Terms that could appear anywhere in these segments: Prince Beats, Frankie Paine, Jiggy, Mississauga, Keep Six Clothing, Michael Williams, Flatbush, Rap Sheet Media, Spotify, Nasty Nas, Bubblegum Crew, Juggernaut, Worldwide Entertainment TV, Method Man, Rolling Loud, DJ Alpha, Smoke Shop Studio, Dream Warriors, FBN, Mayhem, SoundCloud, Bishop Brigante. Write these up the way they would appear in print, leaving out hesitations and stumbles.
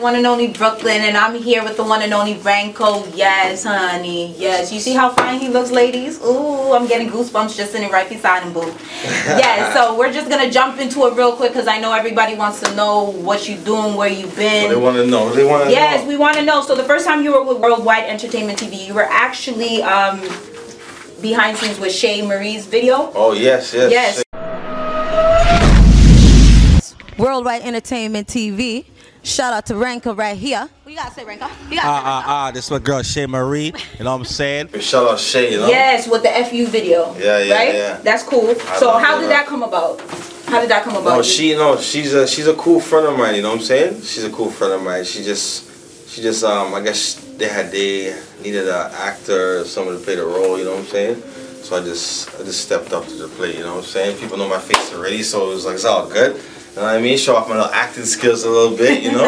the one and only Brooklyn, and I'm here with the one and only Ranko. Yes, honey. Yes. You see how fine he looks, ladies? Ooh, I'm getting goosebumps just sitting right beside him, boo. Yes, so we're just going to jump into it real quick because I know everybody wants to know what you're doing, where you've been. Well, they want to know. They want to know. Yes, we want to know. So the first time you were with Worldwide Entertainment TV, you were actually behind scenes with Shea Marie's video. Oh, yes, yes. Yes. Worldwide Entertainment TV. Shout out to Ranko right here. What you gotta say, Ranko? You gotta say Ranko. This is my girl Shea Marie. You know what I'm saying? Shout out Shea, you know? Yes, with the FU video. Yeah, yeah, right? Yeah. That's cool. So how did that come about? How did that come about? No, she, you know, she's a cool friend of mine. You know what I'm saying? She's a cool friend of mine. She just I guess they needed an actor, someone to play the role. You know what I'm saying? So I just stepped up to the plate. You know what I'm saying? People know my face already, so it was like it's all good. You know what I mean? Show off my little acting skills a little bit, you know?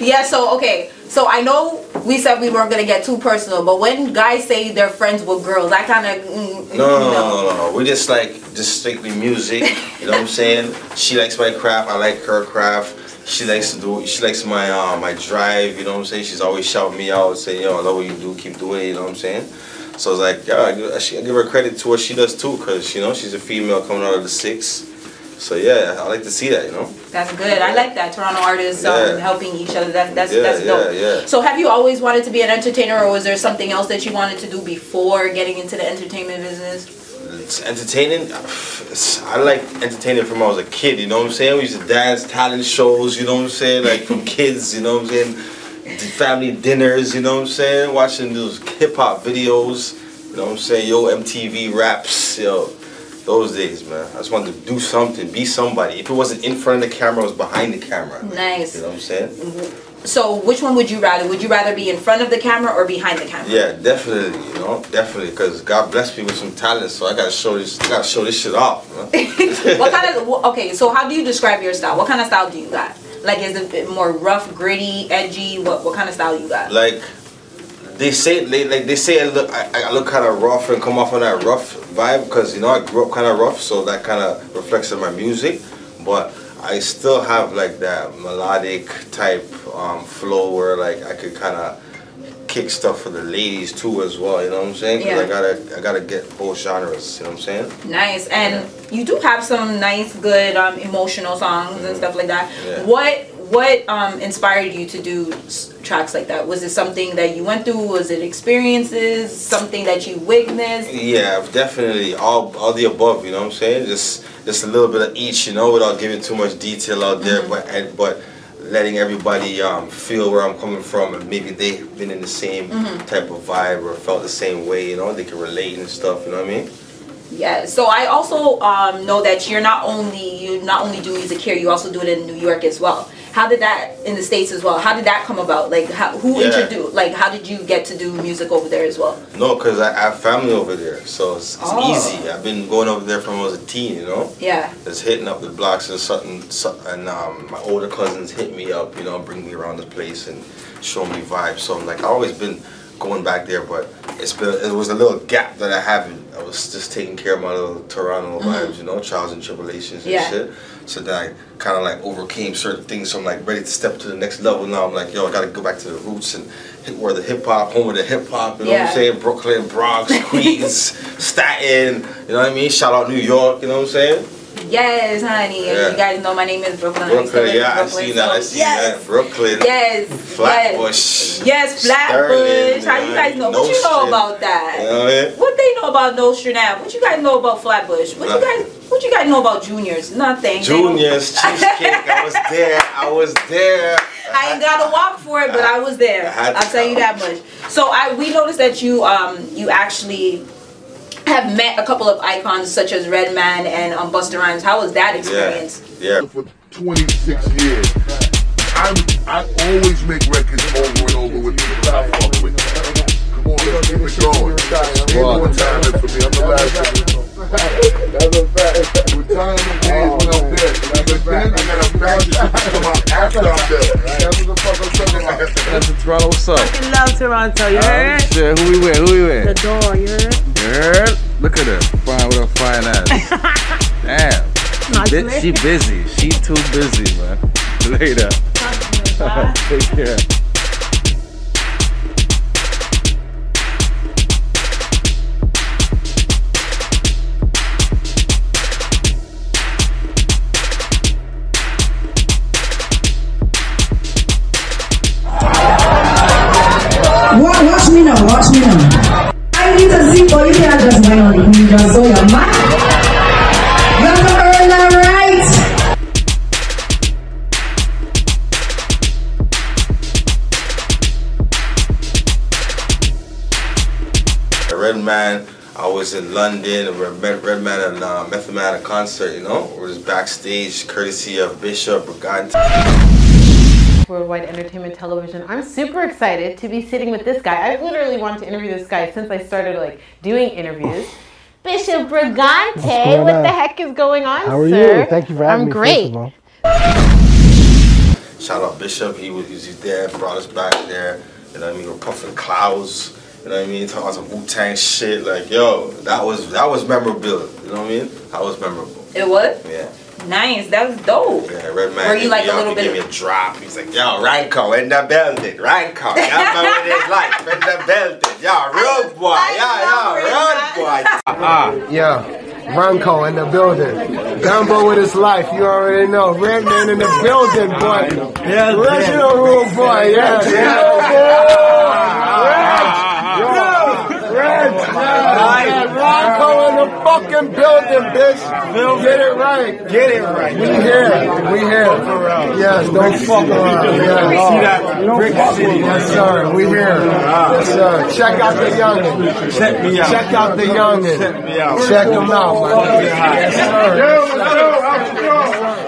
Yeah, so, okay. So, I know we said we weren't going to get too personal, but when guys say they're friends with girls, I kind of... No. We just, like, just strictly music, you know what I'm saying? She likes my craft. I like her craft. She likes my drive, you know what I'm saying? She's always shouting me out, saying, yo, I love what you do. Keep doing it, you know what I'm saying? So, it's like, yeah, I give her credit to what she does, too, because, you know, she's a female coming out of the six. So yeah, I like to see that, you know. That's good. I like that. Toronto artists helping each other. That's dope. Yeah. So have you always wanted to be an entertainer, or was there something else that you wanted to do before getting into the entertainment business? It's entertaining. I like entertaining from when I was a kid, you know what I'm saying? We used to dance, talent shows, you know what I'm saying? Like from kids, you know what I'm saying? Family dinners, you know what I'm saying? Watching those hip-hop videos, you know what I'm saying? Yo, MTV Raps, yo. Those days, man. I just wanted to do something, be somebody. If it wasn't in front of the camera, it was behind the camera. Nice. You know what I'm saying? Mm-hmm. So which one would you rather? Would you rather be in front of the camera or behind the camera? Yeah, definitely, you know, definitely. Because God blessed me with some talent, so I gotta show this shit off, man. What kind of okay, so how do you describe your style? What kind of style do you got? Like is it more rough, gritty, edgy? What kind of style you got? Like They say I look kind of rough and come off on that rough vibe because, you know, I grew up kind of rough, so that kind of reflects in my music, but I still have like that melodic type flow where like I could kind of kick stuff for the ladies too as well, you know what I'm saying? Yeah. I gotta get both genres, you know what I'm saying? Nice. And you do have some nice good emotional songs and stuff like that. Yeah. What inspired you to do tracks like that? Was it something that you went through? Was it experiences? Something that you witnessed? Yeah, definitely. All the above, you know what I'm saying? Just a little bit of each, you know, without giving too much detail out there, but letting everybody feel where I'm coming from, and maybe they've been in the same type of vibe or felt the same way, you know, they can relate and stuff, you know what I mean? Yeah, so I also know that you not only do music here, you also do it in New York as well. How did that in the States as well? How did that come about? Like, who introduced? Like, how did you get to do music over there as well? No, cause I have family over there, so it's easy. I've been going over there from when I was a teen, you know. Yeah. Just hitting up the blocks and my older cousins hit me up, you know, bring me around the place and show me vibes. So I'm like, I've always been going back there, but it was a little gap that I haven't. I was just taking care of my little Toronto vibes, you know, trials and tribulations and shit. So then I kind of like overcame certain things. So I'm like ready to step to the next level now. I'm like, yo, I gotta go back to the roots and where the hip hop, home of the hip hop. You know what I'm saying? Brooklyn, Bronx, Queens, Staten. You know what I mean? Shout out New York. You know what I'm saying? Yes, honey. Yeah. You guys know my name is Brooklyn. Brooklyn, yeah, I've seen that. I've seen that. Brooklyn. Yes. Flatbush. Yes, Flatbush. How you guys know? What you know about that? You know what I mean? What they know about Nostra now? What you guys know about Flatbush? What you guys know about Juniors? Nothing. Juniors, Cheesecake. I was there. I ain't got to walk for it, but I was there. I'll tell you that much. So we noticed that you actually have met a couple of icons such as Redman and Busta Rhymes. How was that experience? Yeah. For 26 years, I always make records over and over with people that I fuck with. Come on, let's keep it going. Ain't no retirement for me. I'm the last one. Retirement days when I'm dead. But then I got a package to come out after I'm dead. That's what the fuck I'm talking about. That's what Toronto was up. I fucking love Toronto, you heard? Shit, who we with? The door, you heard? Girl, look at her, fine with her fine ass. Damn, she busy. She too busy, man. Later. Bye. Take care. Watch me now, watch me now. I need to see for you can't just mind with me, just so you're mad. You're going to earn that right. Redman, I was in London, I met Redman and Method Man at a concert, you know? We're just backstage, courtesy of Bishop Brigante. Worldwide Entertainment Television. I'm super excited to be sitting with this guy. I've literally wanted to interview this guy since I started like doing interviews. Bishop Brigante, what the heck is going on, sir? How are you? Thank you for having me. I'm great. Shout out Bishop. He was there, brought us back there. You know what I mean? We're puffing clouds. You know what I mean? Talking about some Wu-Tang shit. Like, yo, that was memorable. You know what I mean? That was memorable. It was? Yeah. Nice, that was dope. Yeah, Redman. Were you like a little bit? He gave me a drop. He's like, yo, Ranko in the building. Ranko, y'all know what it's like in the building. Y'all, rude boy. Y'all, rude boy. Yeah. Ranko in the building. Gumbo with his life, you already know. Redman in the building, boy. Yeah, original rude boy. Yeah, Ranko in the fucking building, bitch. Get it right. Get it right. We here. We here. Yes, don't fuck around. Yeah. See that? Don't fuck around. Yes, sir. We here. Yes, sir. Check out the youngin'. Check me out. Check out the youngin'. Check me out. Check him out, man. Yes, sir.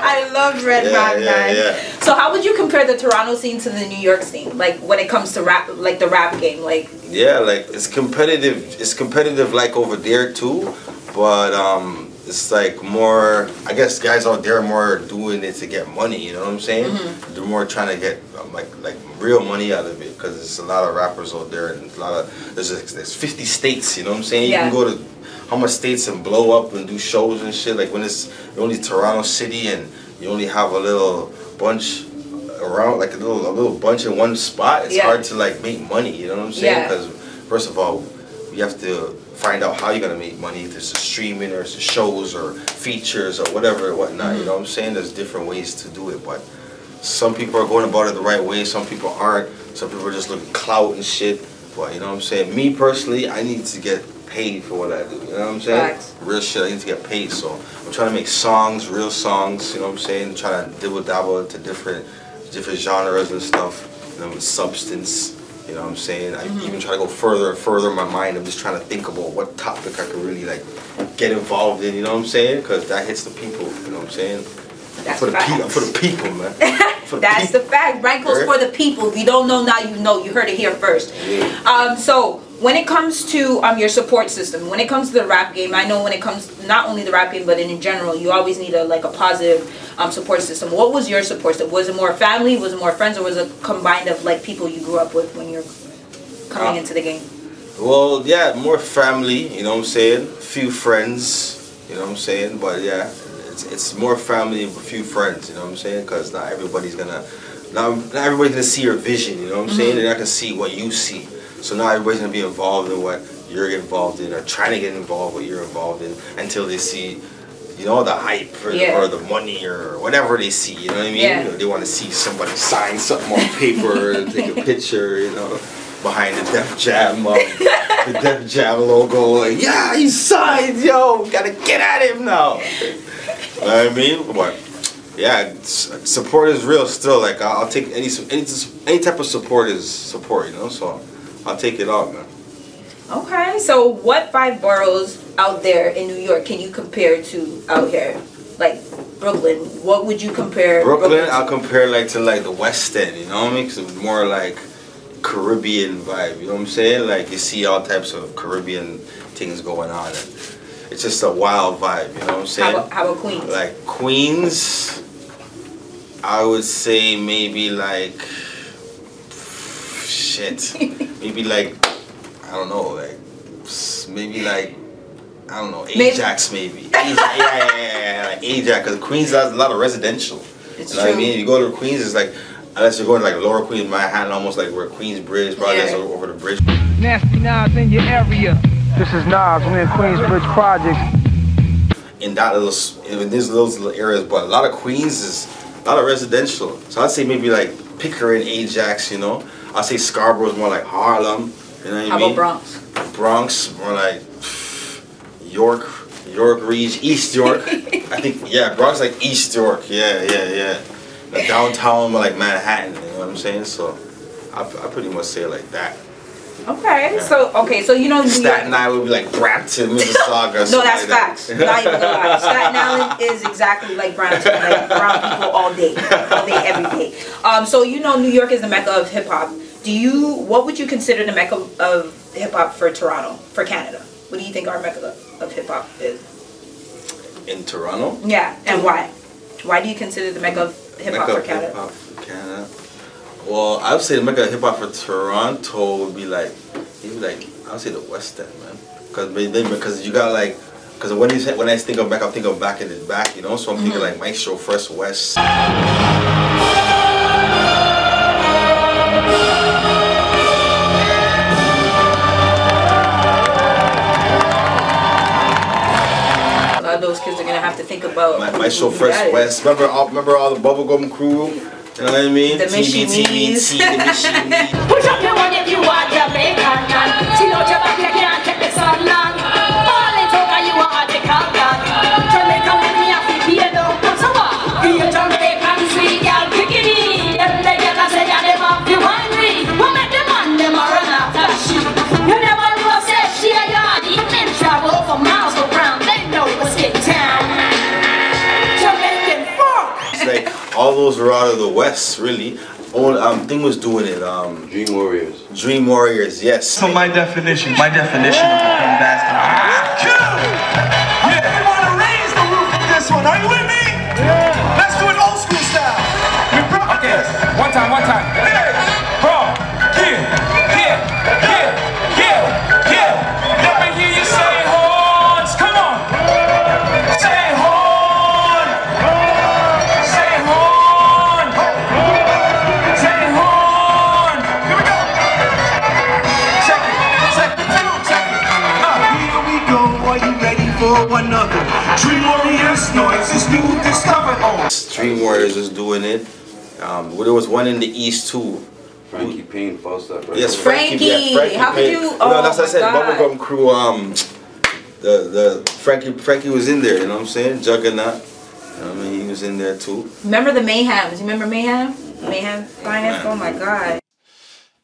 I love Redman, guys. So how would you compare the Toronto scene to the New York scene? Like when it comes to rap, like the rap game, like. Yeah, like it's competitive. It's competitive like over there too, but it's like more. I guess guys out there are more doing it to get money. You know what I'm saying? Mm-hmm. They're more trying to get like real money out of it because there's a lot of rappers out there and a lot of there's 50 states. You know what I'm saying? Yeah. You can go to how much states and blow up and do shows and shit. Like when it's only Toronto City and you only have a little bunch. Around like a little bunch in one spot, it's hard to like make money. You know what I'm saying? Because first of all, you have to find out how you're gonna make money. If it's a streaming or it's a shows or features or whatever, whatnot. You know what I'm saying? There's different ways to do it, but some people are going about it the right way. Some people aren't. Some people are just looking clout and shit. But you know what I'm saying? Me personally, I need to get paid for what I do. You know what I'm saying? Facts. Real shit. I need to get paid. So I'm trying to make songs, real songs. You know what I'm saying? Trying to dibble dabble into different genres and stuff, you know, with substance, you know what I'm saying? I even try to go further and further in my mind. I'm just trying to think about what topic I could really like get involved in, you know what I'm saying? Because that hits the people, you know what I'm saying? That's for the people, man. That's the fact. Ranko's for the people. If you don't know now, you know. You heard it here first. Yeah. So when it comes to your support system, when it comes to the rap game, I know when it comes to not only the rap game, but in general, you always need a positive support system. What was your support system? Was it more family? Was it more friends? Or was it combined of like people you grew up with when you're coming into the game? Well, yeah, more family, you know what I'm saying? Few friends, you know what I'm saying? But yeah, it's more family and few friends, you know what I'm saying? Because not everybody's gonna see your vision, you know what I'm saying? They're not gonna see what you see. So now everybody's gonna be involved in what you're involved in, or trying to get involved in what you're involved in, until they see, you know, the hype or the money or whatever they see. You know what I mean? Yeah. You know, they want to see somebody sign something on paper, or take a picture, you know, behind the Def Jam, the Def Jam logo. Like, yeah, he signed, yo, gotta get at him now. You know what I mean? But yeah, support is real still. Like I'll take any type of support is support. You know, so. I'll take it all, man. Okay, so what 5 boroughs out there in New York can you compare to out here? Like Brooklyn, what would you compare? Brooklyn I'll compare like to like the West End, you know what I mean? Because it's more like Caribbean vibe, you know what I'm saying? Like you see all types of Caribbean things going on. And it's just a wild vibe, you know what I'm saying? How about Queens? Like Queens, I would say maybe like... shit. Maybe like, I don't know, like, maybe like, I don't know, Ajax maybe. Ajax, yeah, like Ajax, because Queens has a lot of residential. It's true. You know what I mean? You go to Queens, it's like, Unless you're going to like Lower Queens, Manhattan, almost like where Queensbridge, probably that's over the bridge. Nasty Nas in your area. This is Nas, we're in Queensbridge Project. In that little, in these little areas, but a lot of Queens is a lot of residential. So I'd say maybe like Pickering, Ajax, you know. I'd say Scarborough's more like Harlem, you know what I mean? How about Bronx? Bronx, more like York Region, East York. I think, yeah, Bronx like East York, yeah. The downtown, like Manhattan, you know what I'm saying? So I pretty much say it like that. Okay, yeah. So you know, Staten Island would be like Brampton, Mississauga. No, that's facts. That. Not even a lie. Staten Island is exactly like Brampton, like brown people all day, every day. So you know, New York is the mecca of hip hop. What would you consider the mecca of hip hop for Toronto, for Canada? What do you think our mecca of hip hop is? In Toronto? Yeah, and why? Why do you consider the mecca of hip hop for Canada? Well, I would say the mecca of hip hop for Toronto would be like, I would say the West End, man. Because you got like, because when I think of mecca, I think of back, you know. So I'm thinking like Maestro Fresh West. Those kids are gonna have to think about Maestro Fresh West. Remember all the Bubblegum Crew. You know what I mean? The TBTBT. Push up your one if you are Jamaican. Till out your back, you can't take the sun long. All it took you are at the Calgon. Jamaican with me at the piano. So what? Be a Jamaican sweet girl, bikini. Them they get us say that they want to find me. What make them on them or run after she? You never know say she a yard. You can travel for miles around. It's like all those were out of the West, really. All thing was doing it. Dream Warriors. Dream Warriors, yes. So my definition of a fun bastard. Yeah, we want to raise the roof with this one. Are you with me? Yeah. Let's do it old school style. We broke this. One time. Hey, bro, yeah. Let me hear you say horns. Come on. Say horns. Another Dream Warriors noise is new discovered. Dream Warriors was doing it. Well, there was one in the East too. Frankie Paine, Falstaff. Right? Yes, Frankie. Yeah, Frankie how Paine. Could you? Oh, no, that's what I said. Bubblegum Crew. The Frankie was in there. You know what I'm saying? Juggernaut. You know what I mean, he was in there too. Remember the Mayhems? You remember Mayhem? Mayhem Finance. Oh my God.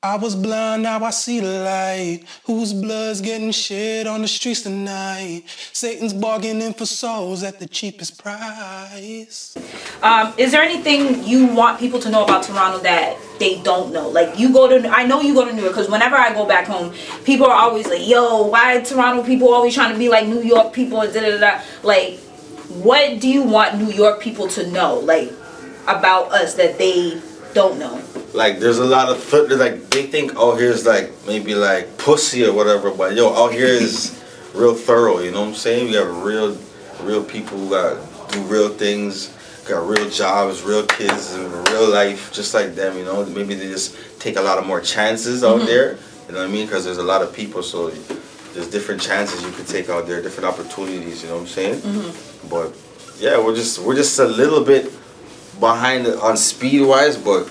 I was blind, now I see the light. Whose blood's getting shed on the streets tonight? Satan's bargaining for souls at the cheapest price. Is there anything you want people to know about Toronto that they don't know? Like I know you go to New York, because whenever I go back home, people are always like, yo, why Toronto people always trying to be like New York people? Like, what do you want New York people to know, like, about us that they don't know? Like, there's a lot of like they think out here's like maybe like pussy or whatever, but yo, out here is real thorough. You know what I'm saying? We got real people who got do real things, got real jobs, real kids, and real life, just like them. You know, maybe they just take a lot of more chances out there. You know what I mean? Because there's a lot of people, so there's different chances you could take out there, different opportunities. You know what I'm saying? But yeah, we're just a little bit behind on speed wise, but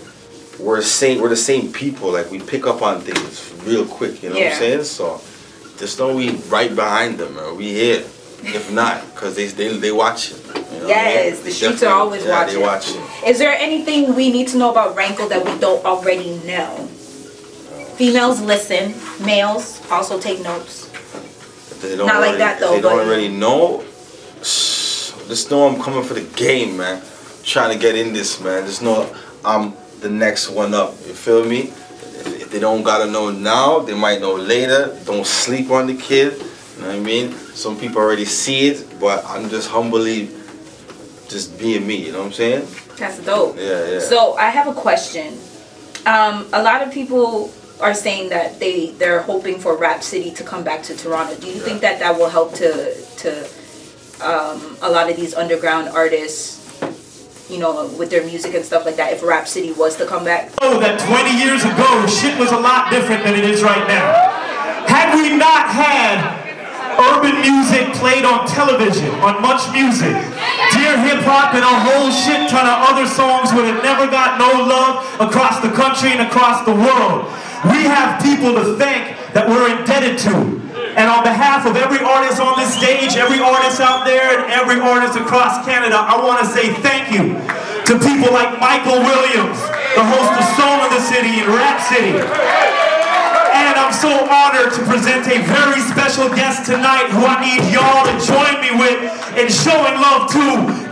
we're the same people. Like, we pick up on things real quick, you know what I'm saying? So just know we right behind them, man. We here. If not, because they watching. You know yes, the streets are always watching. Yeah, they watching. Is there anything we need to know about Ranko that we don't already know? Females listen. Males also take notes. Not like that though. If they don't already know, just know I'm coming for the game, man. I'm trying to get in this, man. Just know I'm the next one up, you feel me? If they don't gotta know now, they might know later. Don't sleep on the kid, you know what I mean? Some people already see it, but I'm just humbly just being me, you know what I'm saying? That's dope. Yeah. So I have a question. A lot of people are saying that they're hoping for Rap City to come back to Toronto. Do you think that will help to a lot of these underground artists you know, with their music and stuff like that, if Rap City was to come back. Oh, that 20 years ago, shit was a lot different than it is right now. Had we not had urban music played on television, on Much Music, Dear Hip Hop, and a whole shit ton of other songs would have never got no love across the country and across the world. We have people to thank that we're indebted to. And on behalf of every artist on this stage, every artist out there, and every artist across Canada, I want to say thank you to people like Michael Williams, the host of Soul of the City and Rap City. And I'm so honored to present a very special guest tonight who I need y'all to join me with in showing love to.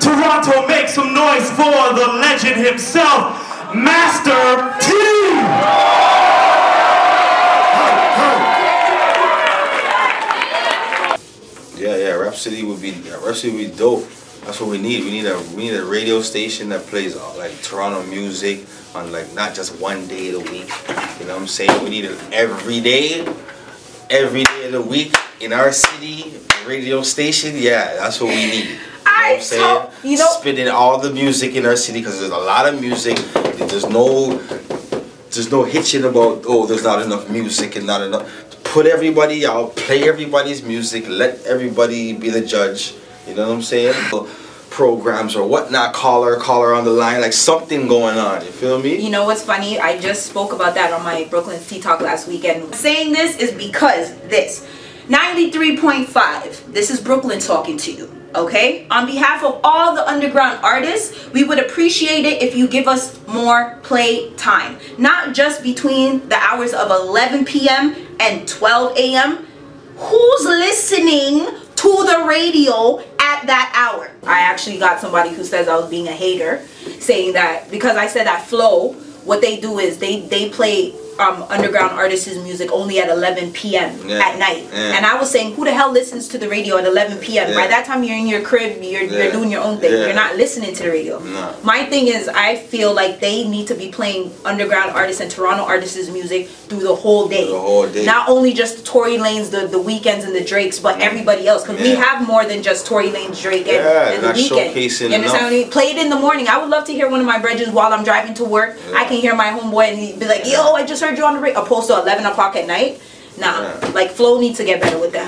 Toronto, make some noise for the legend himself, Master T! Yeah, Rap City would be dope. That's what we need. We need a radio station that plays like Toronto music on like not just one day of the week. You know what I'm saying? We need it every day of the week in our city radio station. Yeah, that's what we need. You know what I'm saying? You know, spitting all the music in our city because there's a lot of music. There's no hitching about, oh, there's not enough music and not enough. Put everybody out, play everybody's music, let everybody be the judge. You know what I'm saying? Programs or whatnot, caller on the line, like something going on, you feel me? You know what's funny? I just spoke about that on my Brooklyn's Tea Talk last weekend. Saying this is because this, 93.5, this is Brooklyn talking to you, okay? On behalf of all the underground artists, we would appreciate it if you give us more play time. Not just between the hours of 11 p.m. and 12 a.m. Who's listening to the radio at that hour? I actually got somebody who says I was being a hater, saying that because I said that Flow, what they do is they play underground artists' music only at 11 p.m. Yeah. At night. Yeah. And I was saying, who the hell listens to the radio at 11 p.m.? Yeah. By that time you're in your crib, you're doing your own thing. Yeah. You're not listening to the radio. No. My thing is, I feel like they need to be playing underground artists and Toronto artists' music through the whole day. Not only just Tory Lanez, the Weekends and the Drakes, but everybody else. Because we have more than just Tory Lanez, Drake, and the Weekend. You understand what I mean? Play it in the morning. I would love to hear one of my brethren while I'm driving to work. Yeah. I can hear my homeboy and he'd be like, yo, I just heard you on the radio, opposed to 11 o'clock at night. Nah, like Flo needs to get better with that.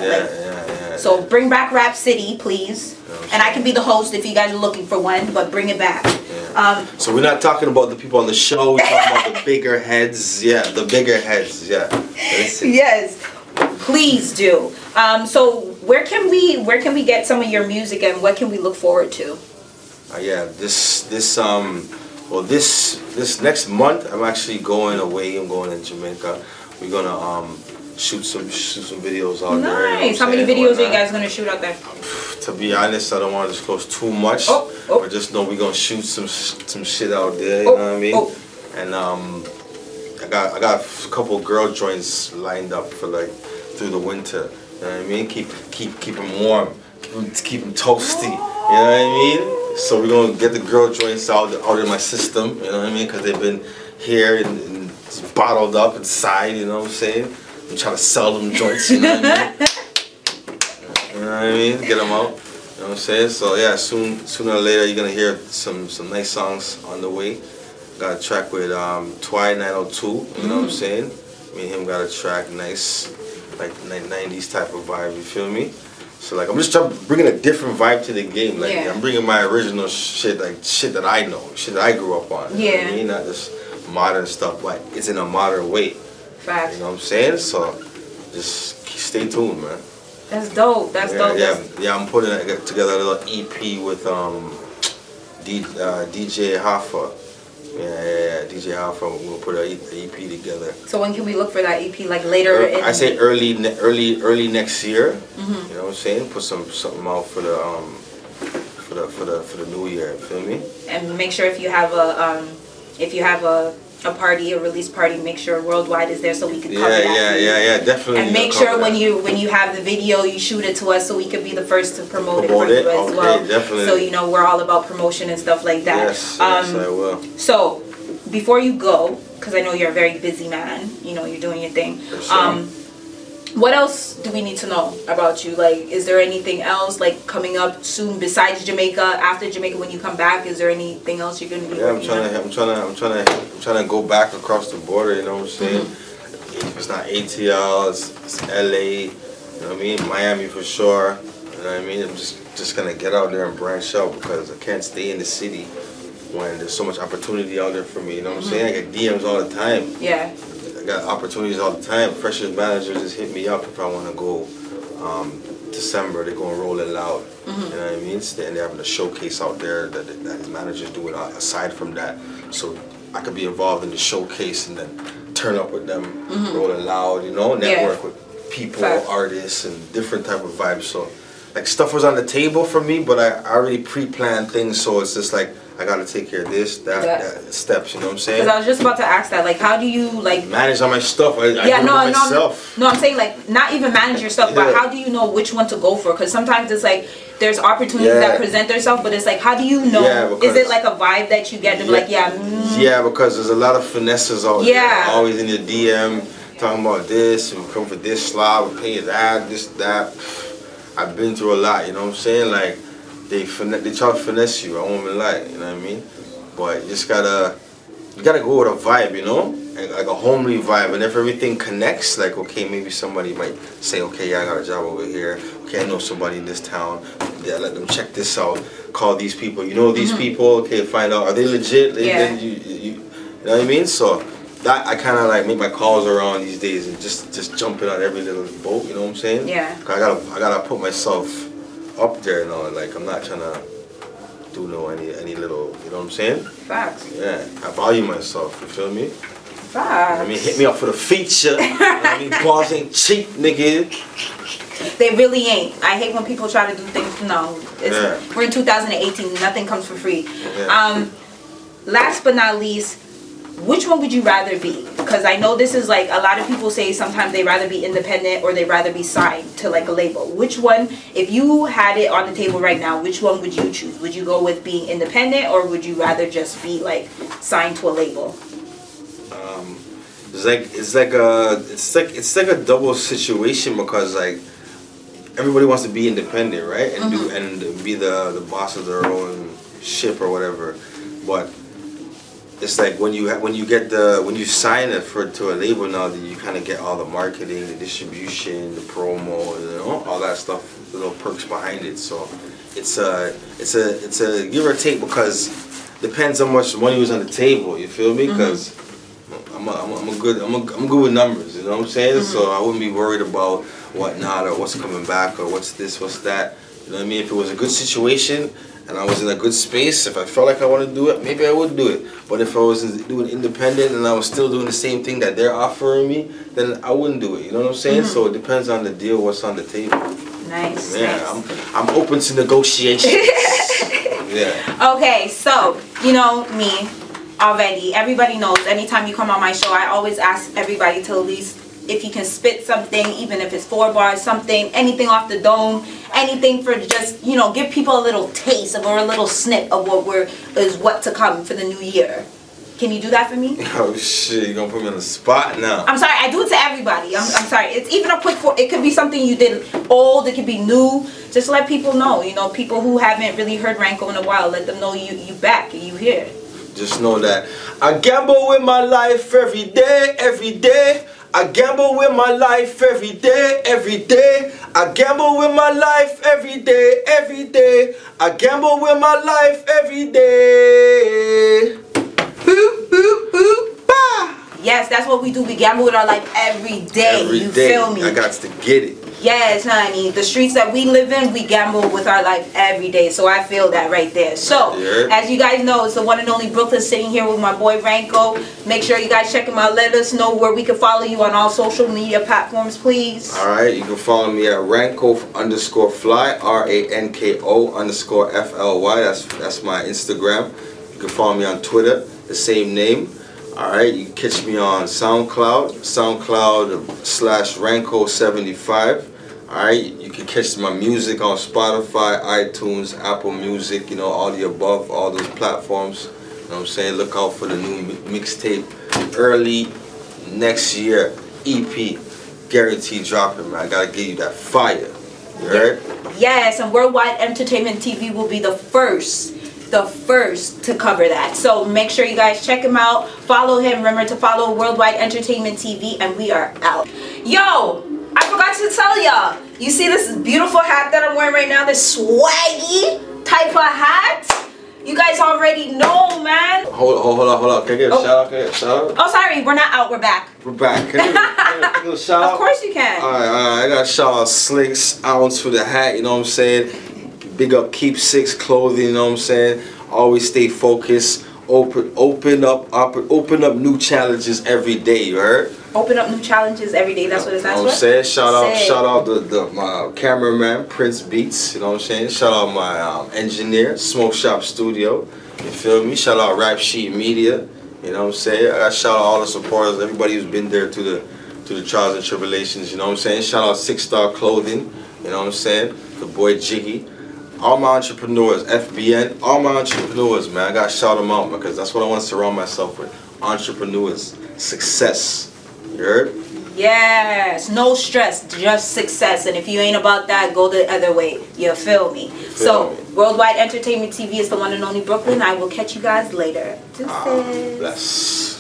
So bring back Rap City, please. And I can be the host if you guys are looking for one, but bring it back. So we're not talking about the people on the show, we're talking about the bigger heads. Yeah, the bigger heads, yeah. Yes, please do. So where can we get some of your music and what can we look forward to? This next month, I'm actually going away. I'm going to Jamaica. We're gonna shoot some videos out there. Nice. How many videos are you guys gonna shoot out there? To be honest, I don't want to disclose too much. But just know we're gonna shoot some shit out there. You know what I mean? And I got a couple girl joints lined up for like through the winter. You know what I mean? Keep them warm. Keep them toasty. You know what I mean? So we're gonna get the girl joints out of my system, you know what I mean? Because they've been here and bottled up inside, you know what I'm saying? I'm trying to sell them joints, you know what I mean? You know what I mean? Get them out, you know what I'm saying? So yeah, sooner or later you're gonna hear some nice songs on the way. Got a track with Twi 902, you know what I'm saying? Me and him got a track, nice, like 90s type of vibe, you feel me? So like I'm just bringing a different vibe to the game. Like I'm bringing my original shit, like shit that I know, shit that I grew up on. You know what I mean? Not just modern stuff, but it's in a modern way. Facts. You know what I'm saying? So just stay tuned, man. That's dope. That's dope. Yeah. I'm putting together a little EP with DJ Hoffa. Yeah, DJ Alpha. We'll put an EP together. So when can we look for that EP? Like later? I say early next year. Mm-hmm. You know what I'm saying? Put something out for the new year. Feel me? And make sure if you have a party, a release party, make sure Worldwide is there so we can cover that. Yeah, definitely. And make sure when you have the video, you shoot it to us so we can be the first to promote it as well. Definitely. So you know we're all about promotion and stuff like that. Yes, I will. So before you go, because I know you're a very busy man, you know you're doing your thing. What else do we need to know about you? Like, is there anything else, like, coming up soon besides Jamaica? After Jamaica, when you come back, is there anything else you're gonna be? Yeah, I'm trying to go back across the border. You know what I'm saying? Mm-hmm. It's not ATL, it's LA. You know what I mean? Miami for sure. You know what I mean? I'm just gonna get out there and branch out because I can't stay in the city when there's so much opportunity out there for me. You know what I'm saying? I get DMs all the time. Yeah. I got opportunities all the time. Freshers managers just hit me up if I want to go. December, they're going Rolling Loud. You know what I mean? And they're having a showcase out there that his managers do it aside from that. So I could be involved in the showcase and then turn up with them, Rolling Loud, you know, network with people, artists, and different type of vibes. So, like, stuff was on the table for me, but I already pre-planned things, so it's just like, I gotta take care of this, that steps, you know what I'm saying? Because I was just about to ask that, like, how do you, like... manage all my stuff, myself. No, I'm saying, like, not even manage your stuff, but how do you know which one to go for? Because sometimes it's like, there's opportunities that present themselves, but it's like, how do you know? Is it like a vibe that you get to be like, yeah, because there's a lot of finesses out there. Always in your DM, talking about this, and come for this slob, and pay that, this, that. I've been through a lot, you know what I'm saying? Like, They try to finesse you, I won't even lie, you know what I mean? But you just gotta, go with a vibe, you know? Like a homely vibe, and if everything connects, like, okay, maybe somebody might say, okay, yeah, I got a job over here, okay, I know somebody in this town, yeah, let them check this out, call these people, you know these people, okay, find out, are they legit? You know what I mean? So, that, I kind of like make my calls around these days and just jumping on every little boat, you know what I'm saying? Yeah. I gotta put myself up there and all, like, I'm not trying to do any little, you know what I'm saying? Facts. Yeah, I value myself, you feel me? Facts. I mean, hit me up for the feature. I mean, bars ain't cheap, nigga. They really ain't. I hate when people try to do things. No, we're in 2018. Nothing comes for free. Yeah. Last but not least, which one would you rather be? Because I know this is like, a lot of people say sometimes they'd rather be independent or they'd rather be signed to like a label. Which one, if you had it on the table right now, which one would you choose? Would you go with being independent or would you rather just be like signed to a label? It's like a double situation because like everybody wants to be independent, right? And be the boss of their own ship or whatever, but it's like when you sign it to a label now, that you kind of get all the marketing, the distribution, the promo, you know, all that stuff, the little perks behind it. So it's a give or take because depends how much money was on the table. You feel me? Because I'm good with numbers. You know what I'm saying? So I wouldn't be worried about what not or what's coming back or what's this, what's that. You know what I mean? If it was a good situation and I was in a good space, if I felt like I wanted to do it, maybe I would do it. But if I was doing independent and I was still doing the same thing that they're offering me, then I wouldn't do it. You know what I'm saying? So it depends on the deal, what's on the table. Nice. Yeah, nice. I'm open to negotiations. Yeah. Okay, so you know me already. Everybody knows. Anytime you come on my show, I always ask everybody to at least, if you can spit something, even if it's 4 bars, something, anything off the dome, anything for just, you know, give people a little taste or a little snip of what to come for the new year. Can you do that for me? Oh shit, you're gonna put me on the spot now. I'm sorry, I do it to everybody. I'm sorry. It's even a quick 4, it could be something you did old, it could be new. Just let people know, you know, people who haven't really heard Ranko in a while, let them know you back and you here. Just know that I gamble with my life every day, every day. I gamble with my life every day, every day. I gamble with my life every day, every day. I gamble with my life every day. Boop, boop, boop, bah. Yes, that's what we do. We gamble with our life every day. Every day. Feel me? I got to get it. Yes, honey. The streets that we live in, we gamble with our life every day. So I feel that right there. So, as you guys know, it's the one and only Brooklyn sitting here with my boy Ranko. Make sure you guys check him out. Let us know where we can follow you on all social media platforms, please. All right. You can follow me at Ranko_fly, RANKO_FLY. That's my Instagram. You can follow me on Twitter, the same name. All right, you can catch me on SoundCloud, SoundCloud/Ranko75. All right, you can catch my music on Spotify, iTunes, Apple Music, you know, all the above, all those platforms. You know what I'm saying? Look out for the new mixtape early next year, EP. guaranteed dropping, man. I gotta give you that fire. You heard? Yes, and Worldwide Entertainment TV will be the first to cover that. So make sure you guys check him out. Follow him. Remember to follow Worldwide Entertainment TV, and we are out. Yo, I forgot to tell y'all. You see this beautiful hat that I'm wearing right now? This swaggy type of hat? You guys already know, man. Hold on. Can I get a shout out? Can I get a shout out? Oh, sorry. We're not out. We're back. We're back. Can I get a shout out? Of course you can. All right. I got to shout out Slinks Ounce for the hat. You know what I'm saying? Big up Keep Six Clothing, you know what I'm saying? Always stay focused. Open up new challenges every day, you heard? Open up new challenges every day, that's what it's like. You know what I'm saying? Shout out my cameraman, Prince Beats, you know what I'm saying? Shout out my engineer, Smoke Shop Studio, you feel me? Shout out Rap Sheet Media, you know what I'm saying? I shout out all the supporters, everybody who's been there through the trials and tribulations, you know what I'm saying? Shout out 6 Star Clothing, you know what I'm saying? The boy Jiggy. All my entrepreneurs, FBN, all my entrepreneurs, man. I gotta shout them out, man, because that's what I want to surround myself with. Entrepreneurs, success. You heard? Yes, no stress, just success. And if you ain't about that, go the other way. You feel me? So, Worldwide Entertainment TV is the one and only Brooklyn. I will catch you guys later. Bless.